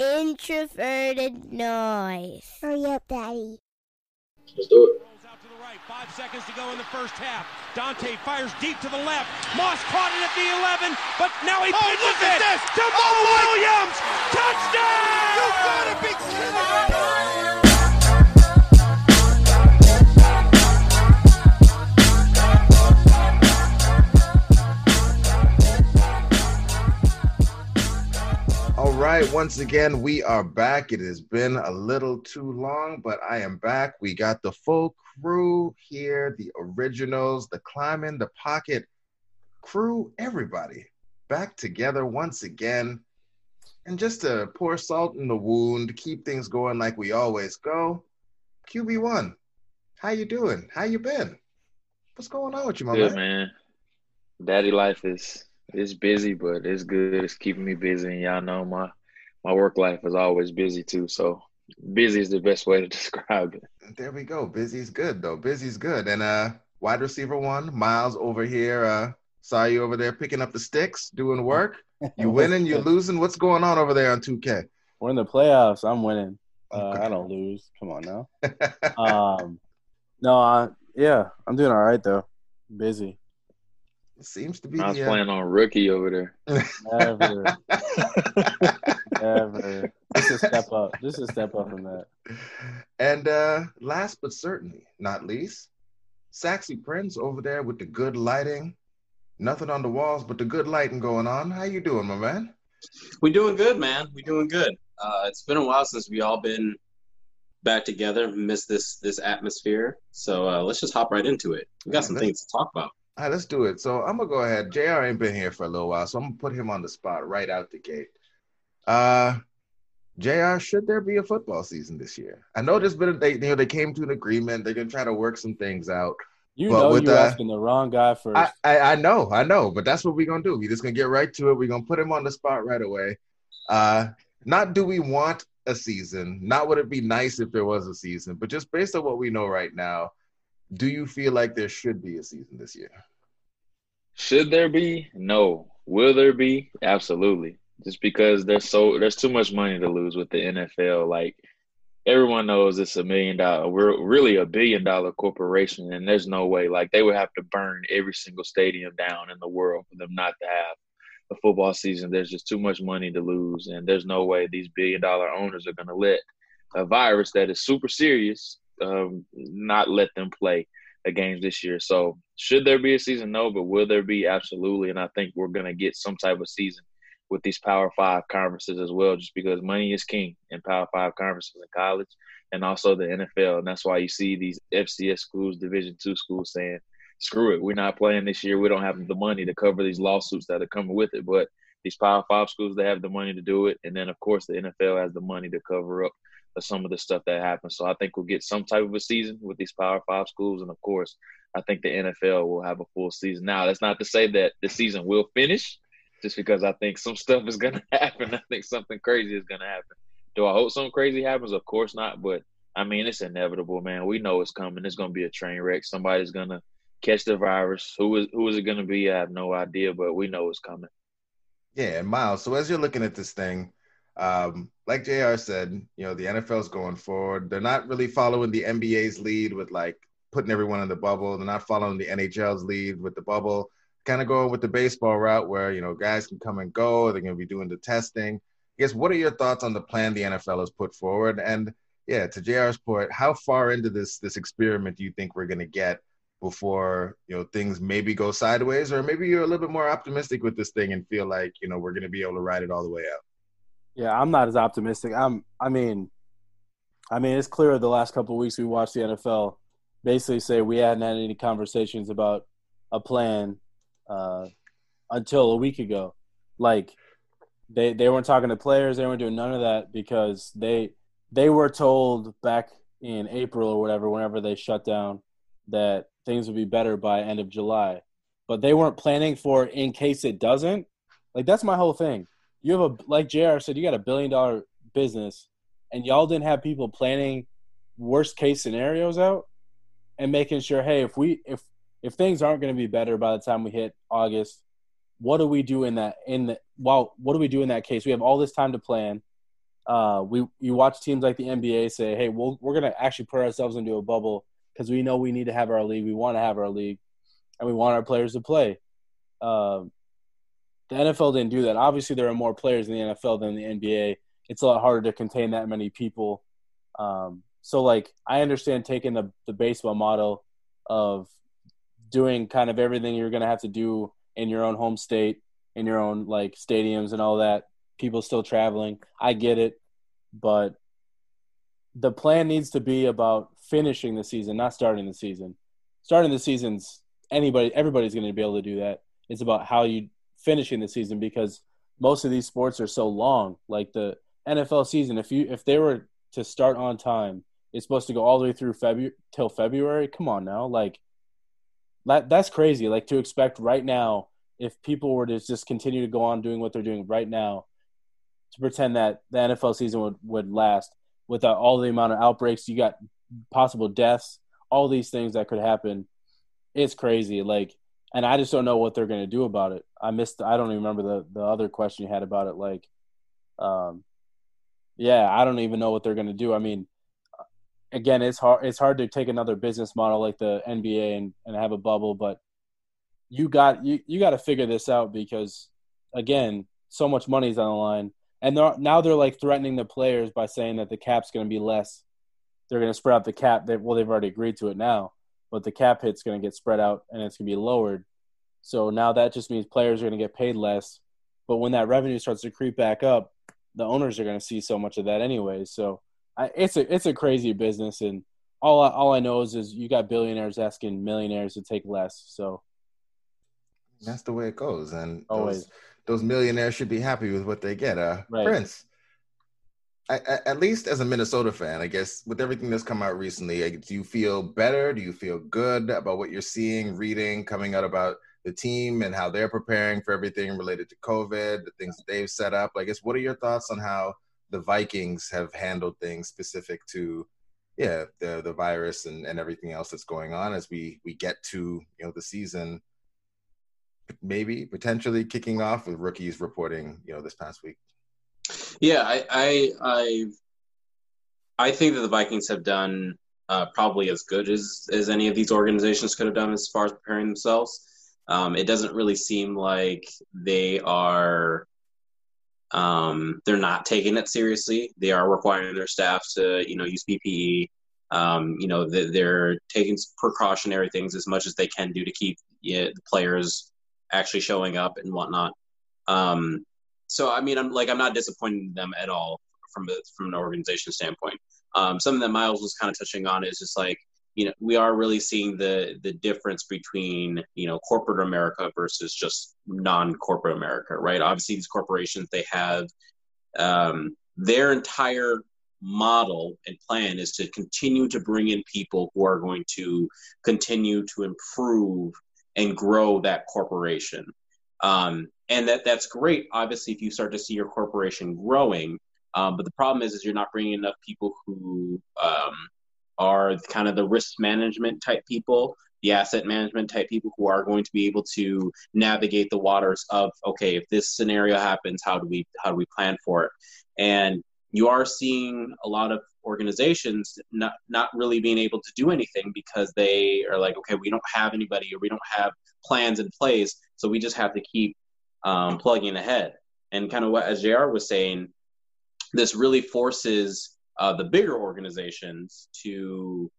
introverted noise. Hurry up, Daddy. Let's do it. 5 seconds to go in the first half. Dante fires deep to the left. Moss caught it at the 11, but now he pitches look at it this. To Mo Williams. Touchdown! You gotta be kidding. All right, once again, we are back. It has been a little too long, but I am back. We got the full crew here, the originals, the climbing, the pocket crew, everybody back together once again. And just to pour salt in the wound, keep things going like we always go. QB1, how you doing? How you been? What's going on with you, my man? Good, man. Daddy life is busy, but it's good. It's keeping me busy. And y'all know my work life is always busy too, so busy is the best way to describe it. There we go. Busy's good, though. Busy's good. And wide receiver one, Myles over here. Saw you over there picking up the sticks, doing work. You winning, you losing. What's going on over there on 2K? We're in the playoffs. I'm winning. Okay. I don't lose. Come on now. I'm doing all right, though. Busy. It seems to be. I was playing on rookie over there. Never. Ever. Just a step up from that. And last but certainly not least, Saxy Prince over there with the good lighting. Nothing on the walls, but the good lighting going on. How you doing, my man? We doing good, man. We doing good. It's been a while since we all been back together. Missed this atmosphere. So let's just hop right into it. We got some things to talk about. All right, let's do it. So I'm going to go ahead. JR ain't been here for a little while, so I'm going to put him on the spot right out the gate. JR, should there be a football season this year? I know there's been they came to an agreement. They're gonna try to work some things out. You're asking the wrong guy first. I know, but that's what we're gonna do. We're just gonna get right to it. We're gonna put him on the spot right away. Not do we want a season? Not would it be nice if there was a season? But just based on what we know right now, do you feel like there should be a season this year? Should there be? No. Will there be? Absolutely. Just because there's too much money to lose with the NFL. Like, everyone knows it's a $1 billion corporation, and there's no way. Like, they would have to burn every single stadium down in the world for them not to have a football season. There's just too much money to lose, and there's no way these $1 billion owners are going to let a virus that is super serious not let them play the games this year. So should there be a season? No, but will there be? Absolutely. And I think we're going to get some type of season with these Power 5 conferences as well, just because money is king in Power 5 conferences in college and also the NFL. And that's why you see these FCS schools, Division II schools saying, screw it, we're not playing this year. We don't have the money to cover these lawsuits that are coming with it. But these Power 5 schools, they have the money to do it. And then, of course, the NFL has the money to cover up some of the stuff that happens. So I think we'll get some type of a season with these Power 5 schools. And, of course, I think the NFL will have a full season. Now, that's not to say that the season will finish, just because I think some stuff is going to happen. I think something crazy is going to happen. Do I hope something crazy happens? Of course not. But, I mean, it's inevitable, man. We know it's coming. It's going to be a train wreck. Somebody's going to catch the virus. Who is it going to be? I have no idea, but we know it's coming. Yeah, and Myles, so as you're looking at this thing, like JR said, you know, the NFL's going forward. They're not really following the NBA's lead with, like, putting everyone in the bubble. They're not following the NHL's lead with the bubble. Kind of going with the baseball route where, you know, guys can come and go. They're going to be doing the testing. I guess, what are your thoughts on the plan the NFL has put forward? And, yeah, to JR's point, how far into this experiment do you think we're going to get before, you know, things maybe go sideways? Or maybe you're a little bit more optimistic with this thing and feel like, you know, we're going to be able to ride it all the way out. Yeah, I'm not as optimistic. I mean, it's clear the last couple of weeks we watched the NFL basically say we hadn't had any conversations about a plan until a week ago. Like, they weren't talking to players. They weren't doing none of that because they were told back in April or whatever, whenever they shut down, that things would be better by end of July. But they weren't planning for in case it doesn't. Like, that's my whole thing. You have like JR said, you got $1 billion business, and y'all didn't have people planning worst case scenarios out and making sure, hey, if things aren't going to be better by the time we hit August, what do we do in that case? We have all this time to plan. You watch teams like the NBA say, hey, we're going to actually put ourselves into a bubble because we know we need to have our league. We want to have our league, and we want our players to play. The NFL didn't do that. Obviously, there are more players in the NFL than the NBA. It's a lot harder to contain that many people. So, like, I understand taking the baseball model of doing kind of everything you're going to have to do in your own home state, in your own, like, stadiums and all that, people still traveling. I get it. But the plan needs to be about finishing the season, not starting the season. Starting the season's everybody's going to be able to do that. It's about how you finishing the season, because most of these sports are so long. Like the NFL season, if they were to start on time, it's supposed to go all the way through February. Come on now, like that's crazy. Like to expect right now, if people were to just continue to go on doing what they're doing right now, to pretend that the NFL season would last without all the amount of outbreaks, you got possible deaths, all these things that could happen. It's crazy. Like, and I just don't know what they're going to do about it. I don't even remember the other question you had about it. Like, I don't even know what they're going to do. I mean, again, it's hard to take another business model like the NBA and have a bubble, but you got to figure this out because, again, so much money's on the line. And now they're like threatening the players by saying that the cap's going to be less. They're going to spread out the cap. They've already agreed to it now, but the cap hit's going to get spread out and it's going to be lowered. So now that just means players are going to get paid less. But when that revenue starts to creep back up, the owners are going to see so much of that anyway. So it's a crazy business. And all I know is you got billionaires asking millionaires to take less. So that's the way it goes. And always those millionaires should be happy with what they get. Right. Prince, at least as a Minnesota fan, I guess, with everything that's come out recently, do you feel better? Do you feel good about what you're seeing, reading, coming out about the team and how they're preparing for everything related to COVID, the things that they've set up? I guess, what are your thoughts on how the Vikings have handled things specific to, the virus and everything else that's going on as we get to, the season maybe potentially kicking off with rookies reporting, this past week? Yeah, I think that the Vikings have done probably as good as any of these organizations could have done as far as preparing themselves. It doesn't really seem like they are they're not taking it seriously. They are requiring their staff to use PPE. They're taking precautionary things as much as they can do to keep the players actually showing up and whatnot. So, I mean, I'm not disappointed in them at all from an organization standpoint. Something that Myles was kind of touching on is just we are really seeing the difference between, corporate America versus just non-corporate America, right? Obviously, these corporations, they have their entire model and plan is to continue to bring in people who are going to continue to improve and grow that corporation. And that's great, obviously, if you start to see your corporation growing. But the problem is you're not bringing enough people who are kind of the risk management type people, the asset management type people who are going to be able to navigate the waters of, okay, if this scenario happens, how do we plan for it? And you are seeing a lot of organizations not really being able to do anything because they are like, okay, we don't have anybody or we don't have plans in place, so we just have to keep plugging ahead. And kind of what, as JR was saying, this really forces the bigger organizations to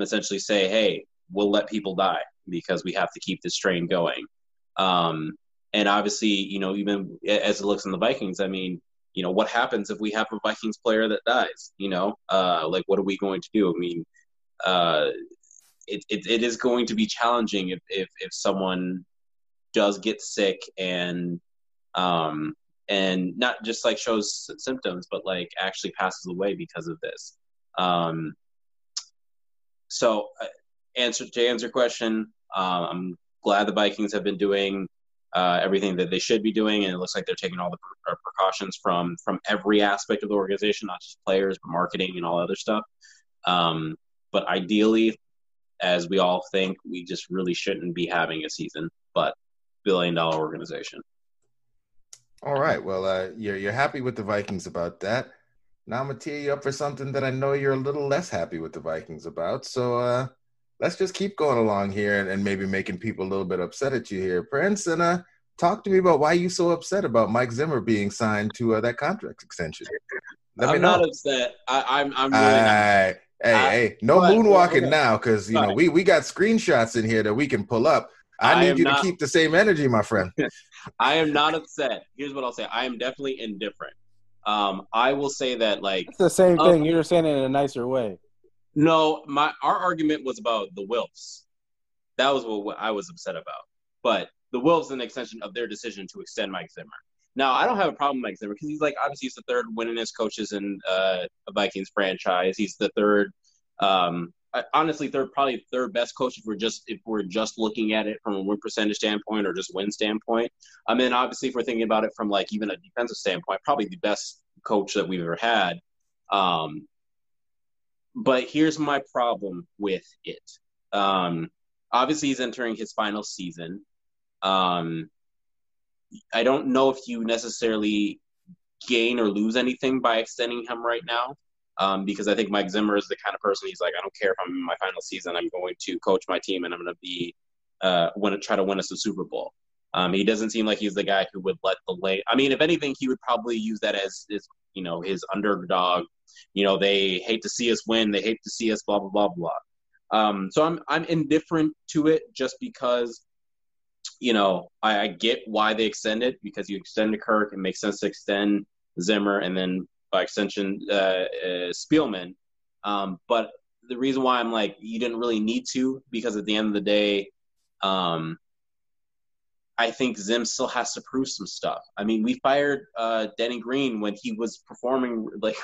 essentially say, hey, we'll let people die because we have to keep this train going. And obviously, even as it looks in the Vikings, I mean, what happens if we have a Vikings player that dies? What are we going to do? I mean, it is going to be challenging if someone does get sick and not just shows symptoms, but actually passes away because of this. So to answer your question, I'm glad the Vikings have been doing everything that they should be doing, and it looks like they're taking all the precautions from every aspect of the organization, not just players, but marketing and all other stuff. But ideally, as we all think, we just really shouldn't be having a season, but billion-dollar organization. All right. Well, you're happy with the Vikings about that. Now I'm going to tear you up for something that I know you're a little less happy with the Vikings about. So let's just keep going along here and maybe making people a little bit upset at you here, Prince. And talk to me about why you're so upset about Mike Zimmer being signed to that contract extension. I'm not upset. I'm really not. Hey, no moonwalking now, because you know we got screenshots in here that we can pull up. I need you to keep the same energy, my friend. I am not upset. Here's what I'll say: I am definitely indifferent. I will say that, like, it's the same thing. You're saying it in a nicer way. No, our argument was about the Wilfs. That was what I was upset about. But the Wilfs, an extension of their decision to extend Mike Zimmer. Now, I don't have a problem with Mike Zimmer because he's like, obviously he's the third winningest coaches in a Vikings franchise. He's the third, probably third best coach if we're just looking at it from a win percentage standpoint or just win standpoint. I mean, obviously, if we're thinking about it from like even a defensive standpoint, probably the best coach that we've ever had. But here's my problem with it. Obviously, he's entering his final season. I don't know if you necessarily gain or lose anything by extending him right now, because I think Mike Zimmer is the kind of person, he's like, I don't care if I'm in my final season, I'm going to coach my team and I'm going to be try to win us a Super Bowl. He doesn't seem like he's the guy who would let the late. I mean, if anything, he would probably use that as you know, his underdog. You know, they hate to see us win, they hate to see us, blah blah blah blah. So I'm indifferent to it just because. You know, I get why they extend it, because you extend to Kirk, it makes sense to extend Zimmer, and then by extension, Spielman. But the reason why I'm like, you didn't really need to, because at the end of the day, I think Zim still has to prove some stuff. I mean, we fired Denny Green when he was performing, like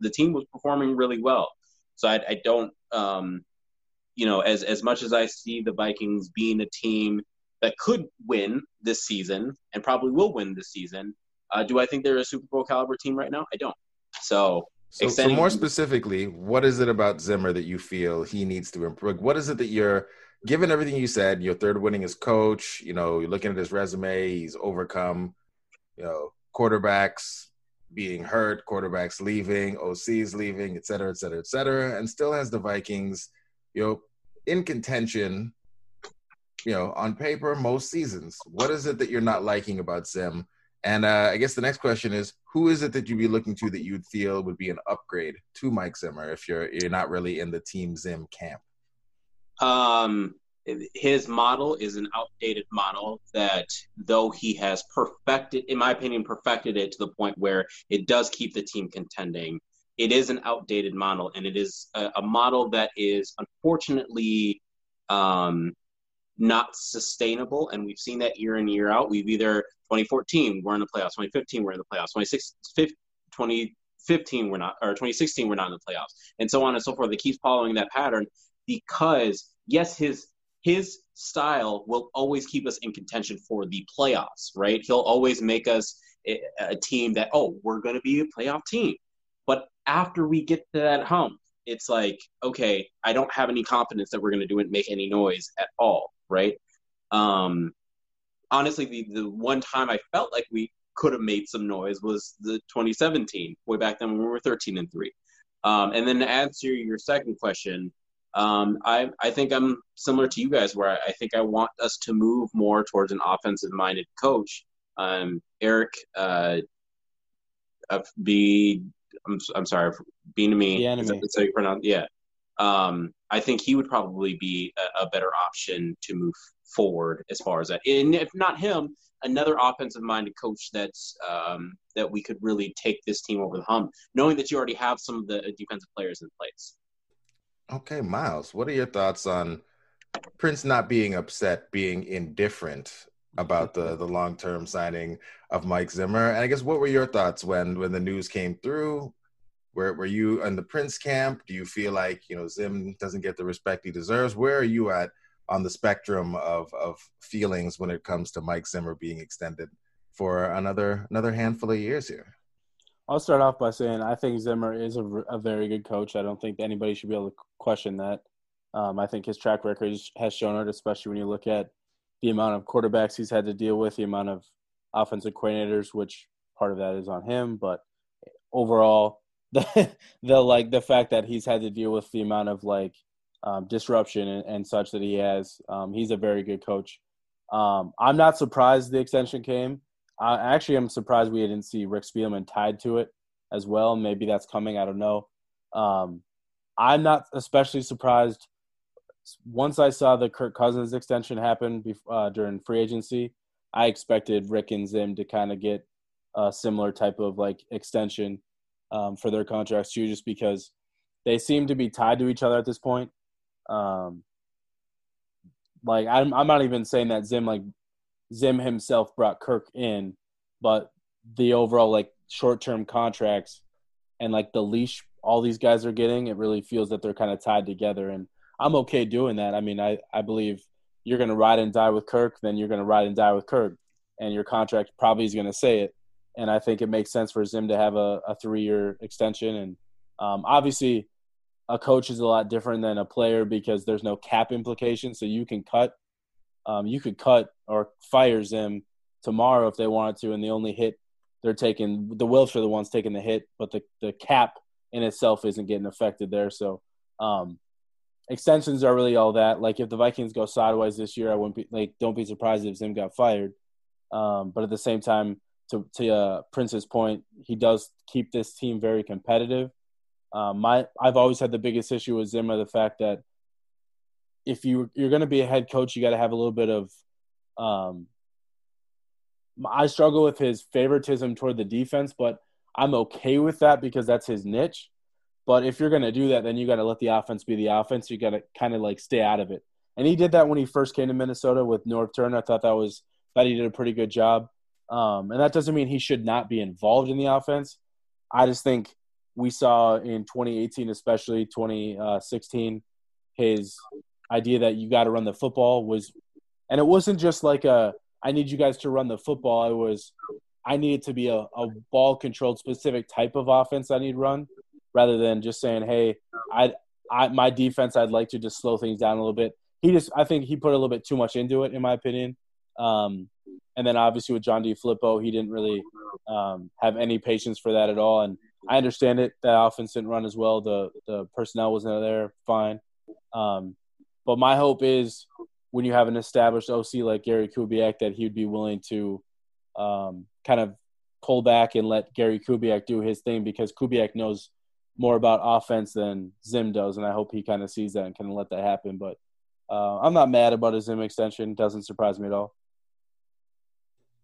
the team was performing really well. So I don't, you know, as much as I see the Vikings being a team that could win this season and probably will win this season. Do I think they're a Super Bowl caliber team right now? I don't. So more specifically, what is it about Zimmer that you feel he needs to improve? What is it that you're, given everything you said, your third winningest coach, you know, you're looking at his resume, he's overcome, you know, quarterbacks being hurt, quarterbacks leaving, OCs leaving, et cetera, and still has the Vikings, you know, in contention, you know, on paper, most seasons. What is it that you're not liking about Zim? And I guess the next question is, who is it that you'd be looking to that you'd feel would be an upgrade to Mike Zimmer if you're not really in the Team Zim camp? His model is an outdated model that, though he has perfected, in my opinion, perfected it to the point where it does keep the team contending, it is an outdated model, and it is a model that is unfortunately not sustainable, and we've seen that year in, year out. We've either 2014 we're in the playoffs, 2015 we're in the playoffs, 2015 we're not, or 2016 we're not in the playoffs, and so on and so forth. It keeps following that pattern because yes, his style will always keep us in contention for the playoffs, right? He'll always make us a team that, oh, we're going to be a playoff team, but after we get to that hump, it's like, okay, I don't have any confidence that we're going to do it, make any noise at all. Right. Honestly, the one time I felt like we could have made some noise was the 2017, way back then when we were 13-3. And then to answer your second question, I think I'm similar to you guys, where I think I want us to move more towards an offensive minded coach. Eric, I'm sorry, Bieniemy. Is that how you pronounce it? Yeah. I think he would probably be a better option to move forward as far as that. And if not him, another offensive-minded coach that's that we could really take this team over the hump, knowing that you already have some of the defensive players in place. Okay, Myles, what are your thoughts on Prince not being upset, being indifferent about the long-term signing of Mike Zimmer? And I guess what were your thoughts when the news came through? Were you in the Prince camp? Do you feel like, you know, Zim doesn't get the respect he deserves? Where are you at on the spectrum of feelings when it comes to Mike Zimmer being extended for another handful of years here? I'll start off by saying I think Zimmer is a very good coach. I don't think anybody should be able to question that. I think his track record has shown it, especially when you look at the amount of quarterbacks he's had to deal with, the amount of offensive coordinators, which part of that is on him. But overall, the fact that he's had to deal with the amount of disruption and such that he has. He's a very good coach. I'm not surprised the extension came. I actually am surprised we didn't see Rick Spielman tied to it as well. Maybe that's coming. I don't know. I'm not especially surprised. Once I saw the Kirk Cousins extension happen during free agency, I expected Rick and Zim to kind of get a similar type of extension for their contracts too, just because they seem to be tied to each other at this point. I'm not even saying that Zim himself brought Kirk in, but the overall short-term contracts and the leash all these guys are getting, it really feels that they're kind of tied together, and I'm okay doing that. I mean, I believe you're going to ride and die with Kirk, then you're going to ride and die with Kirk, and your contract probably is going to say it. And I think it makes sense for Zim to have a 3-year extension. And obviously a coach is a lot different than a player because there's no cap implication. So you can cut. You could cut or fire Zim tomorrow if they wanted to, and the only hit they're taking, the Wilfs are the ones taking the hit, but the cap in itself isn't getting affected there. So extensions are really all that. If the Vikings go sideways this year, I wouldn't be don't be surprised if Zim got fired. But at the same time, to Prince's point, he does keep this team very competitive. I've always had the biggest issue with Zimmer, the fact that if you're going to be a head coach, you got to have a little bit of I struggle with his favoritism toward the defense, but I'm okay with that because that's his niche. But if you're going to do that, then you got to let the offense be the offense. You got to kind of stay out of it. And he did that when he first came to Minnesota with Norv Turner. I thought that he did a pretty good job. And that doesn't mean he should not be involved in the offense. I just think we saw in 2018, especially 2016, his idea that you got to run the football was – and it wasn't just I need you guys to run the football. It was I needed to be a ball-controlled specific type of offense I need to run rather than just saying, hey, my defense, I'd like to just slow things down a little bit. I think he put a little bit too much into it, in my opinion. And then obviously with John DeFilippo, he didn't really have any patience for that at all. And I understand it. That offense didn't run as well. The personnel wasn't there. Fine. But my hope is when you have an established OC like Gary Kubiak that he would be willing to kind of pull back and let Gary Kubiak do his thing because Kubiak knows more about offense than Zim does, and I hope he kind of sees that and can let that happen. But I'm not mad about a Zim extension. It doesn't surprise me at all.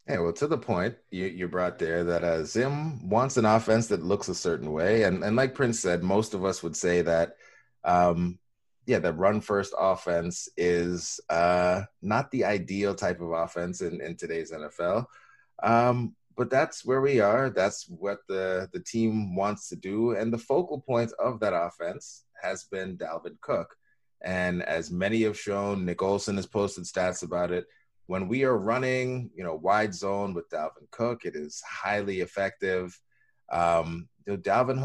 Yeah, well, to the point you brought there that Zim wants an offense that looks a certain way. And like Prince said, most of us would say that, that run-first offense is not the ideal type of offense in today's NFL. But that's where we are. That's what the team wants to do. And the focal point of that offense has been Dalvin Cook. And as many have shown, Nick Olson has posted stats about it. When we are running, wide zone with Dalvin Cook, it is highly effective. Dalvin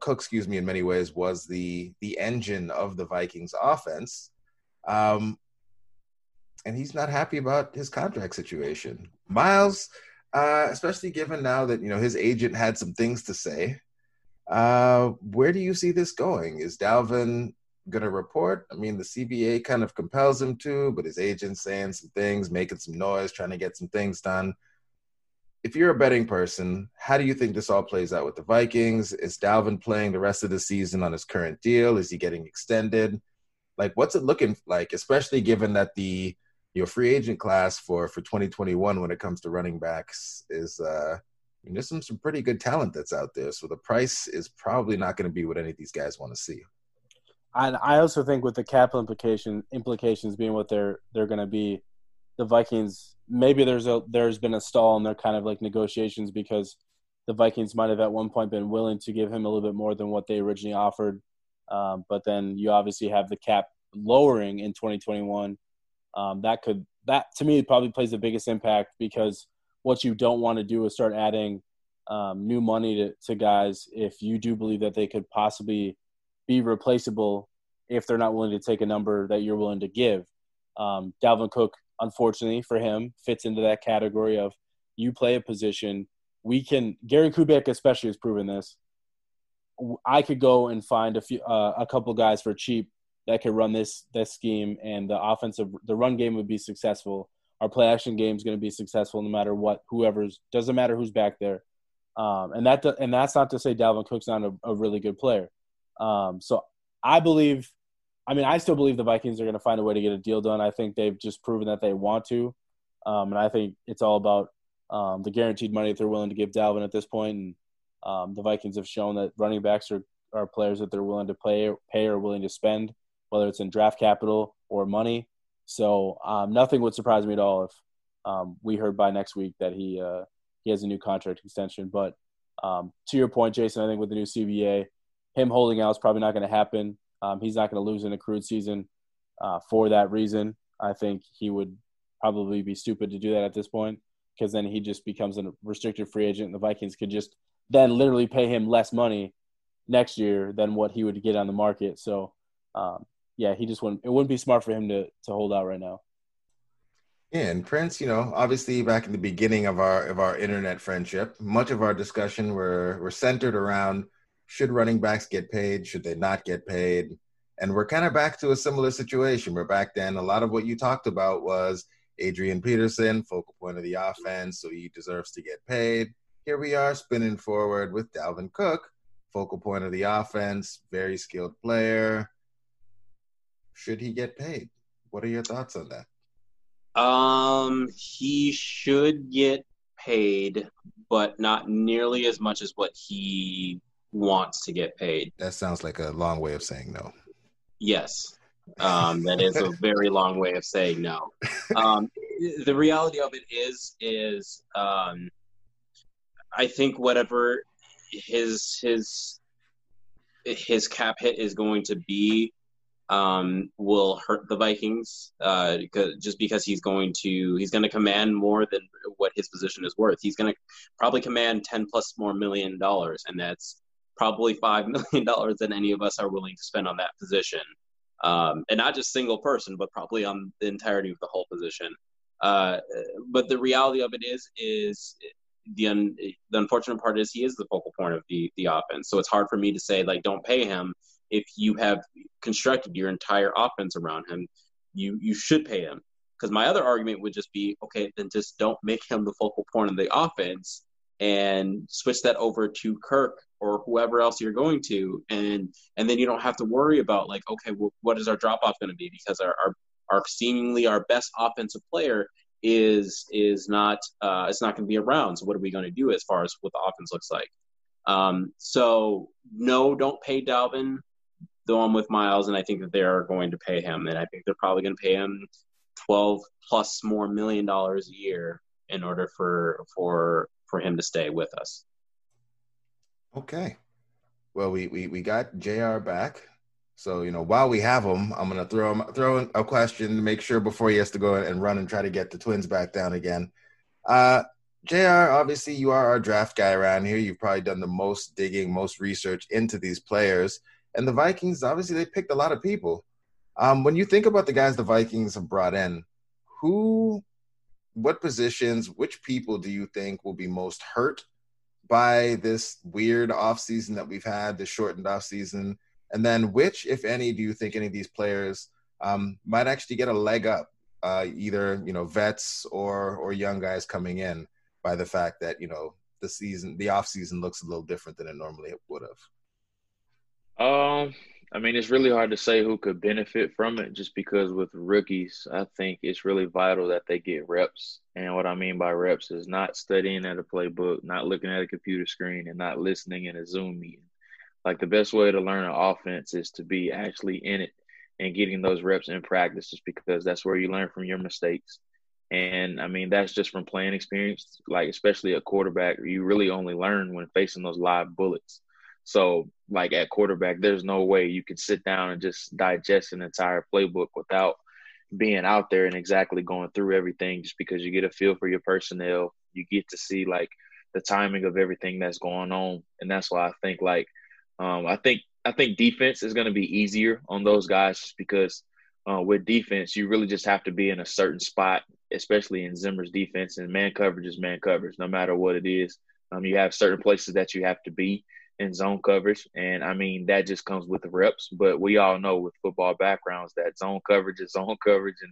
Cook, in many ways was the engine of the Vikings offense. And he's not happy about his contract situation. Myles, especially given now that, his agent had some things to say, where do you see this going? Is Dalvin going to report? I mean, the CBA kind of compels him to, but his agent's saying some things, making some noise, trying to get some things done. If you're a betting person, how do you think this all plays out with the Vikings? Is Dalvin playing the rest of the season on his current deal? Is he getting extended? What's it looking like, especially given that your free agent class for 2021 when it comes to running backs is there's some pretty good talent that's out there. So the price is probably not going to be what any of these guys want to see. And I also think with the cap implications being what they're going to be, the Vikings, maybe there's been a stall in their kind of negotiations because the Vikings might have at one point been willing to give him a little bit more than what they originally offered. But then you obviously have the cap lowering in 2021. That to me probably plays the biggest impact because what you don't want to do is start adding new money to guys if you do believe that they could possibly be replaceable if they're not willing to take a number that you're willing to give. Dalvin Cook, unfortunately for him, fits into that category of you play a position. Gary Kubiak especially has proven this. I could go and find a couple guys for cheap that could run this scheme, and the run game would be successful. Our play action game is going to be successful no matter what. Doesn't matter who's back there. And that's not to say Dalvin Cook's not a really good player. So I still believe the Vikings are going to find a way to get a deal done. I think they've just proven that they want to. And I think it's all about the guaranteed money that they're willing to give Dalvin at this point. And the Vikings have shown that running backs are players that they're willing to pay or willing to spend, whether it's in draft capital or money. So nothing would surprise me at all if we heard by next week that he has a new contract extension. But to your point, Jayson, I think with the new CBA, him holding out is probably not going to happen. He's not going to lose an accrued season for that reason. I think he would probably be stupid to do that at this point, because then he just becomes a restricted free agent, and the Vikings could just then literally pay him less money next year than what he would get on the market. So, it wouldn't be smart for him to hold out right now. Yeah, and Prince, obviously back in the beginning of our internet friendship, much of our discussion were centered around, should running backs get paid? Should they not get paid? And we're kind of back to a similar situation where back then a lot of what you talked about was Adrian Peterson, focal point of the offense, so he deserves to get paid. Here we are spinning forward with Dalvin Cook, focal point of the offense, very skilled player. Should he get paid? What are your thoughts on that? He should get paid, but not nearly as much as what he wants to get paid. That sounds like a long way of saying no. Yes. That is a very long way of saying no. The reality of it is I think whatever his cap hit is going to be, will hurt the Vikings, just because he's going to command more than what his position is worth. He's going to probably command $10+ million, and that's probably $5 million that any of us are willing to spend on that position, and not just single person, but probably on the entirety of the whole position. But the reality of it is the unfortunate part is he is the focal point of the offense. So it's hard for me to say don't pay him. If you have constructed your entire offense around him, you should pay him. Because my other argument would just be, okay, then just don't make him the focal point of the offense and switch that over to Kirk or whoever else you're going to. And then you don't have to worry about what is our drop-off going to be? Because our seemingly our best offensive player is not going to be around. So what are we going to do as far as what the offense looks like? So no, don't pay Dalvin. Though I'm with Myles, and I think that they are going to pay him, and I think they're probably going to pay him $12+ million a year in order for him to stay with us. Okay. Well, we got JR back, so while we have him, I'm going to throw a question to make sure before he has to go and run and try to get the Twins back down again. JR, obviously you are our draft guy around here. You've probably done the most digging, most research into these players. And the Vikings, obviously, they picked a lot of people. When you think about the guys the Vikings have brought in, what positions, which people do you think will be most hurt by this weird offseason that we've had, this shortened offseason? And then which, if any, do you think any of these players might actually get a leg up, either, vets or young guys coming in, by the fact that, the offseason looks a little different than it normally would have? It's really hard to say who could benefit from it, just because with rookies, I think it's really vital that they get reps. And what I mean by reps is not studying at a playbook, not looking at a computer screen, and not listening in a Zoom meeting. The best way to learn an offense is to be actually in it and getting those reps in practice, just because that's where you learn from your mistakes. And, that's just from playing experience, especially a quarterback, you really only learn when facing those live bullets. So, at quarterback, there's no way you can sit down and just digest an entire playbook without being out there and exactly going through everything, just because you get a feel for your personnel. You get to see, the timing of everything that's going on. And that's why I think, I think defense is going to be easier on those guys, just because with defense, you really just have to be in a certain spot, especially in Zimmer's defense. And man coverage is man coverage, no matter what it is. You have certain places that you have to be. in zone coverage. And, I mean, that just comes with the reps. But we all know with football backgrounds that zone coverage and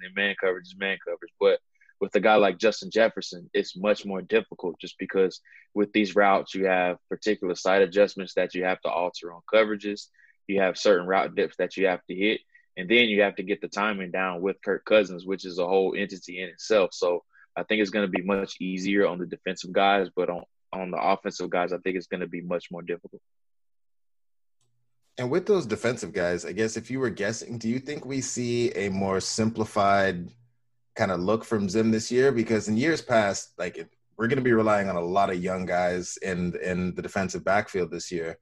then man coverage is man coverage. But with a guy like Justin Jefferson, it's much more difficult just because with these routes you have particular side adjustments that you have to alter on coverages. You have certain route dips that you have to hit. And then you have to get the timing down with Kirk Cousins, which is a whole entity in itself. So I think it's going to be much easier on the defensive guys, but on the offensive guys, I think it's going to be much more difficult. And with those defensive guys, I guess if you were guessing, do you think we see a more simplified kind of look from Zim this year? Because in years past, like, we're going to be relying on a lot of young guys in the defensive backfield this year.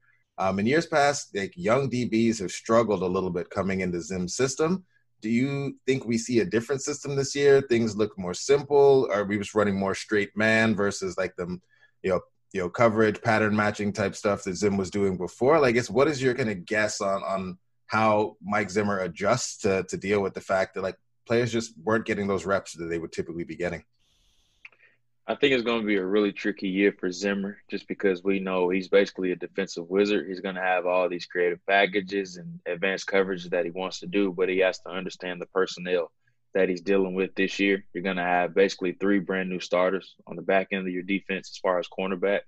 In years past, like, young DBs have struggled a little bit coming into Zim's system. Do you think we see a different system this year? Things look more simple? Are we just running more straight man versus like the, you know, coverage, pattern matching type stuff that Zim was doing before? Like, I guess, what is your kind of guess on how Mike Zimmer adjusts to deal with the fact that, like, players just weren't getting those reps that they would typically be getting? I think it's going to be a really tricky year for Zimmer just because we know he's basically a defensive wizard. He's going to have all these creative packages and advanced coverages that he wants to do, but he has to understand the personnel that he's dealing with this year. You're going to have basically three brand-new starters on the back end of your defense as far as cornerback.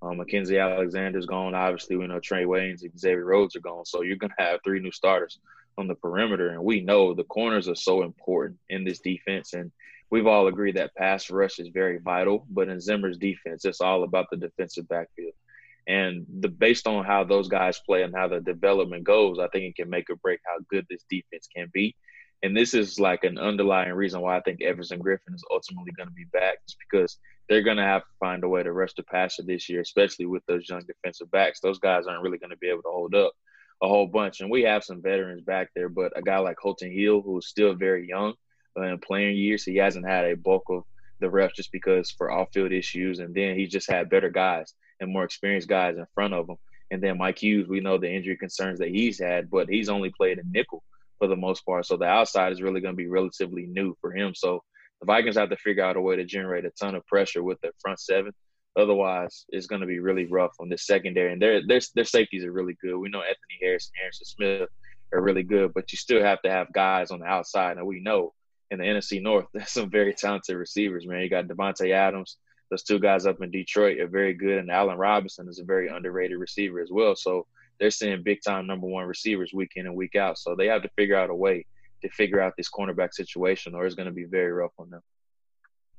Mackenzie Alexander's gone. Obviously, we know Trey Waynes and Xavier Rhodes are gone, so you're going to have three new starters on the perimeter, and we know the corners are so important in this defense, and we've all agreed that pass rush is very vital, but in Zimmer's defense, it's all about the defensive backfield. And based on how those guys play and how the development goes, I think it can make or break how good this defense can be. And this is like an underlying reason why I think Everson Griffin is ultimately going to be back, is because they're going to have to find a way to rush the passer this year, especially with those young defensive backs. Those guys aren't really going to be able to hold up a whole bunch. And we have some veterans back there, but a guy like Holton Hill, who is still very young in playing years, he hasn't had a bulk of the reps just because for off-field issues. And then he just had better guys and more experienced guys in front of him. And then Mike Hughes, we know the injury concerns that he's had, but he's only played a nickel for the most part. So the outside is really going to be relatively new for him. So the Vikings have to figure out a way to generate a ton of pressure with their front seven. Otherwise, it's going to be really rough on the secondary. And their safeties are really good. We know Anthony Harris and Harrison Smith are really good, but you still have to have guys on the outside. And we know in the NFC North, there's some very talented receivers, man. You got Devontae Adams. Those two guys up in Detroit are very good. And Allen Robinson is a very underrated receiver as well. So they're seeing big-time number one receivers week in and week out. So they have to figure out a way to figure out this cornerback situation, or it's going to be very rough on them.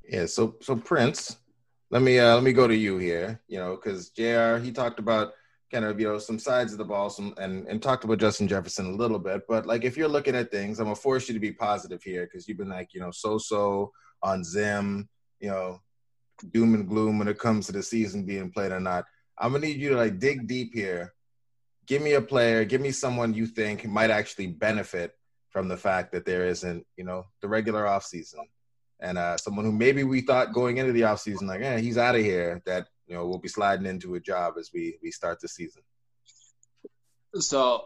Yeah, so Prince – Let me go to you here, you know, because JR, he talked about kind of, you know, some sides of the ball, and talked about Justin Jefferson a little bit. But, like, if you're looking at things, I'm going to force you to be positive here because you've been, like, you know, so-so on Zim, you know, doom and gloom when it comes to the season being played or not. I'm going to need you to, like, dig deep here. Give me a player. Give me someone you think might actually benefit from the fact that there isn't, you know, the regular offseason. And someone who maybe we thought going into the offseason, like, he's out of here, that, you know, we'll be sliding into a job as we start the season. So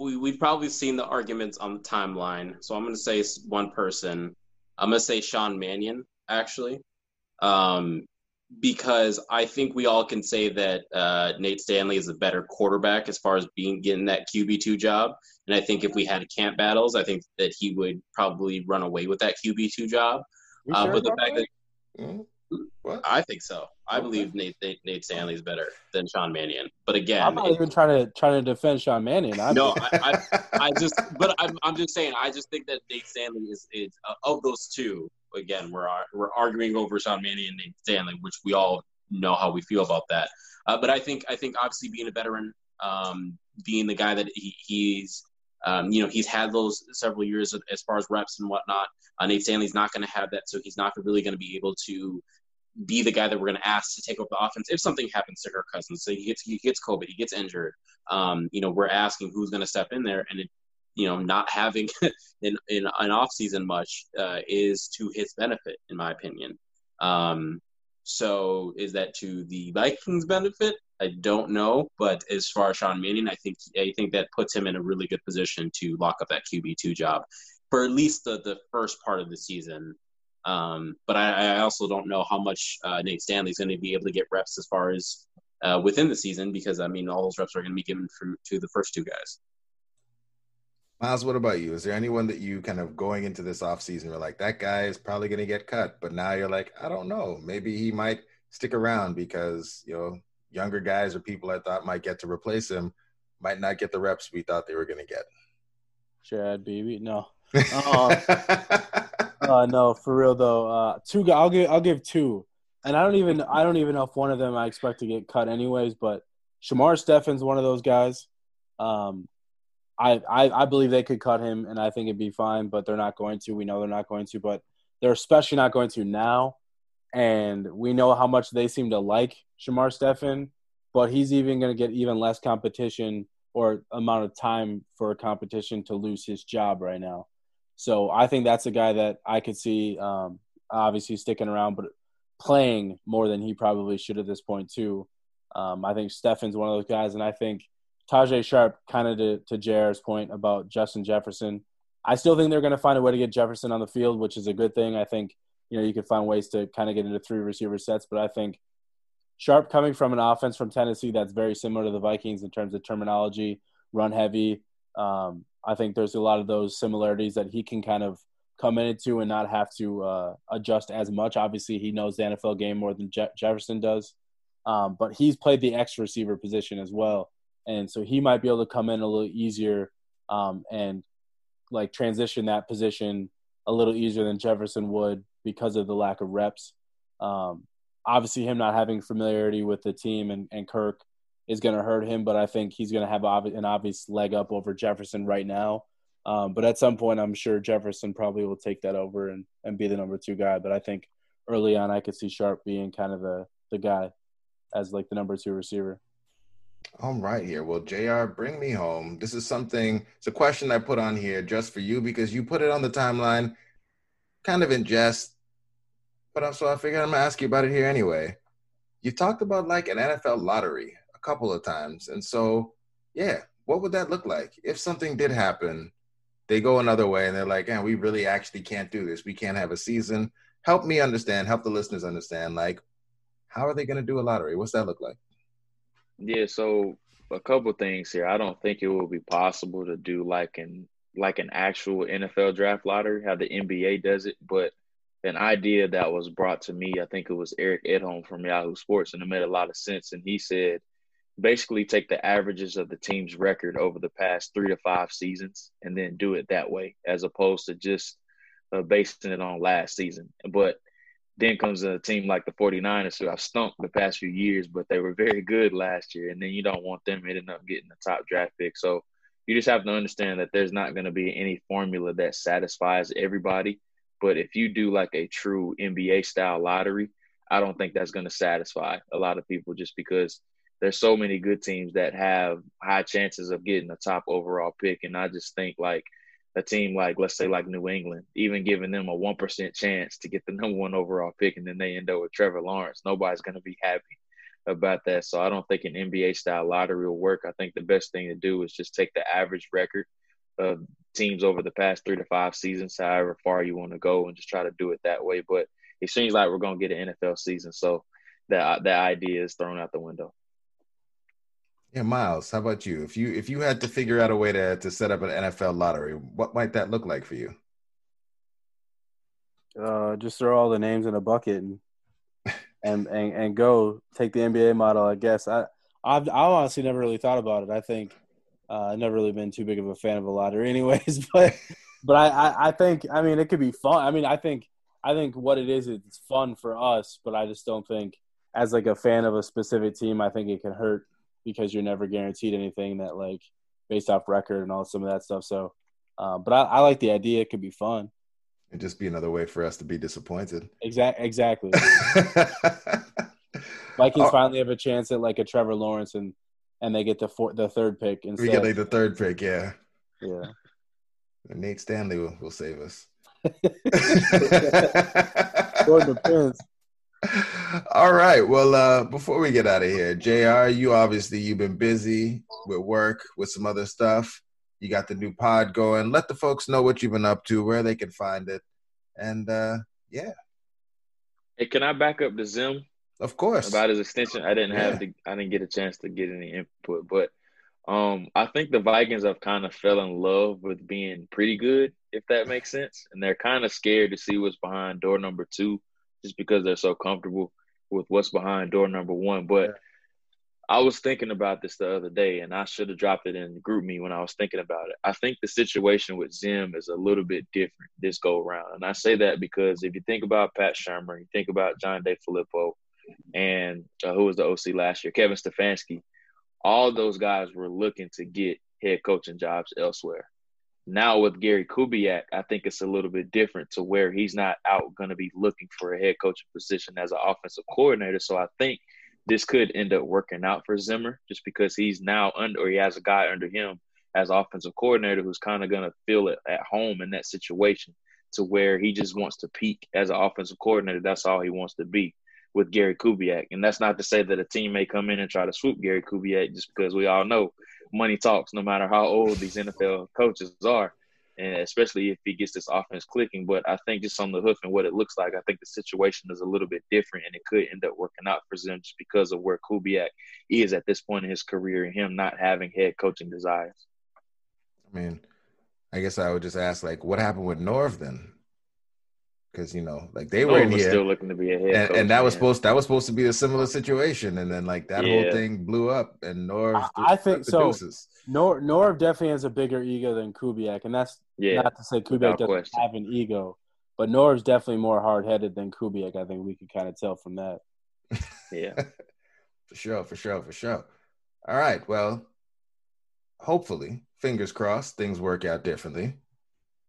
we've probably seen the arguments on the timeline. So I'm going to say one person. I'm going to say Sean Mannion, actually, because I think we all can say that Nate Stanley is a better quarterback as far as getting that QB2 job. And I think if we had camp battles, I think that he would probably run away with that QB2 job. But the fact that I think so, I believe Nate Stanley is better than Sean Mannion. But again, I'm not even trying to defend Sean Mannion. I'm just saying, I just think that Nate Stanley is of those two. Again, we're arguing over Sean Mannion and Nate Stanley, which we all know how we feel about that. But I think obviously being a veteran, being the guy that he's. You know, he's had those several years as far as reps and whatnot. Nate Stanley's not going to have that, so he's not really going to be able to be the guy that we're going to ask to take over the offense if something happens to Kirk Cousins. So he gets COVID, he gets injured. You know, we're asking who's going to step in there, and, you know, not having in an offseason much is to his benefit, in my opinion. So is that to the Vikings' benefit? I don't know, but as far as Sean Mannion, I think that puts him in a really good position to lock up that QB2 job for at least the first part of the season. But I also don't know how much Nate Stanley's going to be able to get reps as far as within the season, because, I mean, all those reps are going to be given to the first two guys. Myles, what about you? Is there anyone that you kind of going into this offseason were like, that guy is probably going to get cut, but now you're like, I don't know, maybe he might stick around because, you know, younger guys or people I thought might get to replace him might not get the reps we thought they were going to get? Chad, baby, no. No, for real though. Two guys, I'll give two, and I don't even know if one of them I expect to get cut anyways. But Shamar Stephen's one of those guys. I believe they could cut him, and I think it'd be fine. But they're not going to. We know they're not going to, but they're especially not going to now. And we know how much they seem to like Shamar Stephen, but he's even going to get even less competition or amount of time for competition to lose his job right now. So I think that's a guy that I could see obviously sticking around, but playing more than he probably should at this point too. I think Stephen's one of those guys, and I think Tajay Sharp, kind of to JR's point about Justin Jefferson, I still think they're going to find a way to get Jefferson on the field, which is a good thing. I think, you know, you could find ways to kind of get into three receiver sets, but I think Sharp, coming from an offense from Tennessee that's very similar to the Vikings in terms of terminology, run heavy, I think there's a lot of those similarities that he can kind of come into and not have to adjust as much. Obviously, he knows the NFL game more than Jefferson does, but he's played the X receiver position as well. And so he might be able to come in a little easier and like transition that position a little easier than Jefferson would because of the lack of reps. Obviously, him not having familiarity with the team and Kirk is going to hurt him, but I think he's going to have an obvious leg up over Jefferson right now. But at some point, I'm sure Jefferson probably will take that over and be the number two guy. But I think early on, I could see Sharp being kind of the guy as like the number two receiver. I'm right here. Well, JR, bring me home. This is something – it's a question I put on here just for you because you put it on the timeline kind of in jest, but so I figured I'm going to ask you about it here anyway. You've talked about like an NFL lottery a couple of times. And so, yeah, what would that look like? If something did happen, they go another way and they're like, man, we really actually can't do this. We can't have a season. Help me understand. Help the listeners understand. Like, how are they going to do a lottery? What's that look like? Yeah, so a couple of things here. I don't think it will be possible to do like an actual NFL draft lottery, how the NBA does it. But an idea that was brought to me, I think it was Eric Edholm from Yahoo Sports, and it made a lot of sense. And he said, basically take the averages of the team's record over the past 3 to 5 seasons and then do it that way, as opposed to just basing it on last season. But then comes a team like the 49ers, who I've stumped the past few years, but they were very good last year. And then you don't want them ending up getting the top draft pick. So you just have to understand that there's not going to be any formula that satisfies everybody. But if you do like a true NBA-style lottery, I don't think that's going to satisfy a lot of people just because there's so many good teams that have high chances of getting a top overall pick. And I just think like a team like, let's say like New England, even giving them a 1% chance to get the number 1 overall pick and then they end up with Trevor Lawrence, nobody's going to be happy about that. So I don't think an NBA-style lottery will work. I think the best thing to do is just take the average record of teams over the past 3 to 5 seasons, however far you want to go, and just try to do it that way. But it seems like we're going to get an NFL season, so that idea is thrown out the window. Yeah, Myles, how about you? If you had to figure out a way to set up an NFL lottery, what might that look like for you? Just throw all the names in a bucket and go take the NBA model, I guess. I've honestly never really thought about it. I think I've never really been too big of a fan of a lottery anyways, but I think, I mean, it could be fun. I mean, I think what it is, it's fun for us, but I just don't think as like a fan of a specific team, I think it can hurt because you're never guaranteed anything that like based off record and all some of that stuff. So, but I like the idea. It could be fun. It'd just be another way for us to be disappointed. Exactly. Vikings finally have a chance at like a Trevor Lawrence and they get the third pick instead. We get like the third pick, yeah. Yeah. Nate Stanley will save us. Prince. All right. Well, before we get out of here, JR, you've been busy with work, with some other stuff. You got the new pod going. Let the folks know what you've been up to, where they can find it. And, yeah. Hey, can I back up to Zim? Of course. About his extension, I didn't have to, I didn't get a chance to get any input. But I think the Vikings have kind of fell in love with being pretty good, if that makes sense. And they're kind of scared to see what's behind door number two, just because they're so comfortable with what's behind door number one. But I was thinking about this the other day, and I should have dropped it in GroupMe when I was thinking about it. I think the situation with Zim is a little bit different this go around. And I say that because if you think about Pat Shermer, you think about John DeFilippo, and who was the OC last year, Kevin Stefanski, all those guys were looking to get head coaching jobs elsewhere. Now with Gary Kubiak, I think it's a little bit different to where he's not out going to be looking for a head coaching position as an offensive coordinator. So I think this could end up working out for Zimmer just because he's now under, or he has a guy under him as offensive coordinator who's kind of going to feel it at home in that situation to where he just wants to peak as an offensive coordinator. That's all he wants to be with Gary Kubiak. And that's not to say that a team may come in and try to swoop Gary Kubiak, just because we all know money talks no matter how old these NFL coaches are, and especially if he gets this offense clicking. But I think just on the hoof and what it looks like, I think the situation is a little bit different, and it could end up working out for Zim just because of where Kubiak is at this point in his career and him not having head coaching desires. I mean, I guess I would just ask, like, what happened with Norv then? Because, you know, like they were in here still looking to be a head coach, and that was supposed to be a similar situation, and then like that whole thing blew up, and Norv. I think so. Norv definitely has a bigger ego than Kubiak, and that's not to say Kubiak doesn't have an ego, but Norv's definitely more hard-headed than Kubiak. I think we can kind of tell from that. For sure. All right. Well, hopefully, fingers crossed, things work out differently.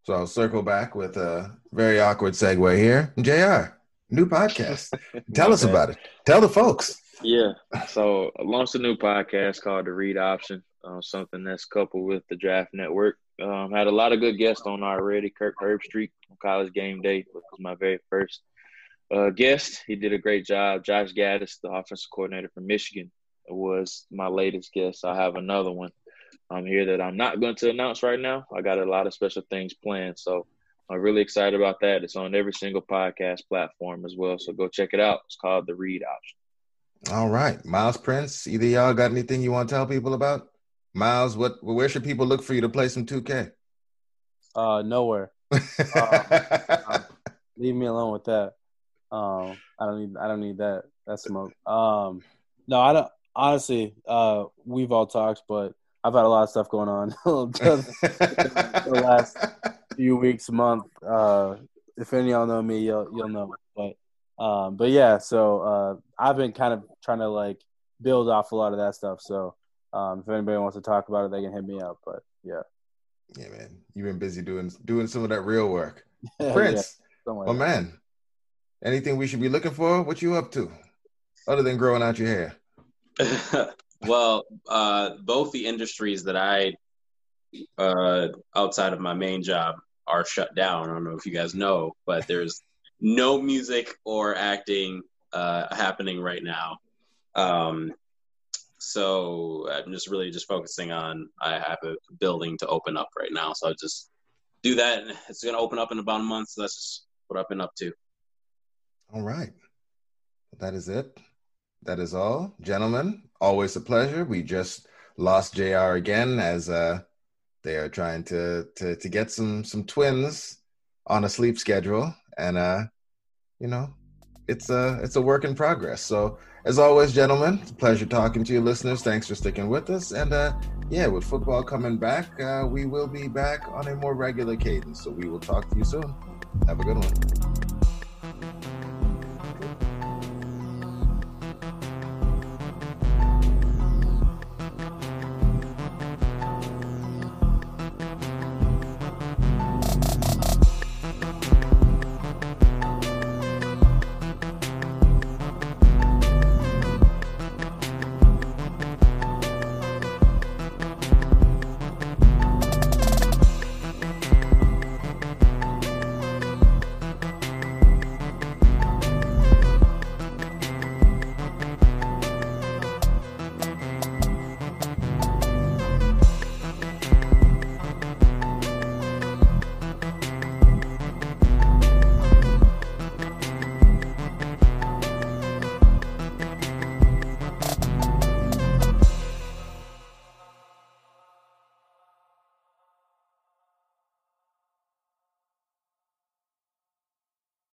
So I'll circle back with a very awkward segue here. JR, new podcast. Tell us about it. Tell the folks. Yeah. So I launched a new podcast called The Read Option, something that's coupled with the Draft Network. Had a lot of good guests on already. Kirk Herbstreit from College Game Day was my very first guest. He did a great job. Josh Gaddis, the offensive coordinator from Michigan, was my latest guest. I have another one I'm here that I'm not going to announce right now. I got a lot of special things planned, so I'm really excited about that. It's on every single podcast platform as well, so go check it out. It's called The Read Option. All right. Myles, Prince, either y'all got anything you want to tell people about? Myles, where should people look for you to play some 2K? Nowhere. Leave me alone with that. I don't need that. That's smoke. No, I don't. Honestly, we've all talked, but I've had a lot of stuff going on the last few weeks, month. If any of y'all know me, you'll know. But yeah, so I've been kind of trying to like build off a lot of that stuff. So if anybody wants to talk about it, they can hit me up. But yeah, man, you've been busy doing some of that real work, Prince. Oh man, anything we should be looking for? What you up to, other than growing out your hair? Well, both the industries that I, outside of my main job, are shut down. I don't know if you guys know, but there's no music or acting happening right now. So I'm just really focusing on, I have a building to open up right now. So I'll just do that. It's going to open up in about a month. So that's just what I've been up to. All right. That is it. That is all. Gentlemen, always a pleasure. We just lost JR again as they are trying to get some twins on a sleep schedule. And, you know, it's a work in progress. So, as always, gentlemen, it's a pleasure talking to you, listeners. Thanks for sticking with us. And, yeah, with football coming back, we will be back on a more regular cadence. So we will talk to you soon. Have a good one.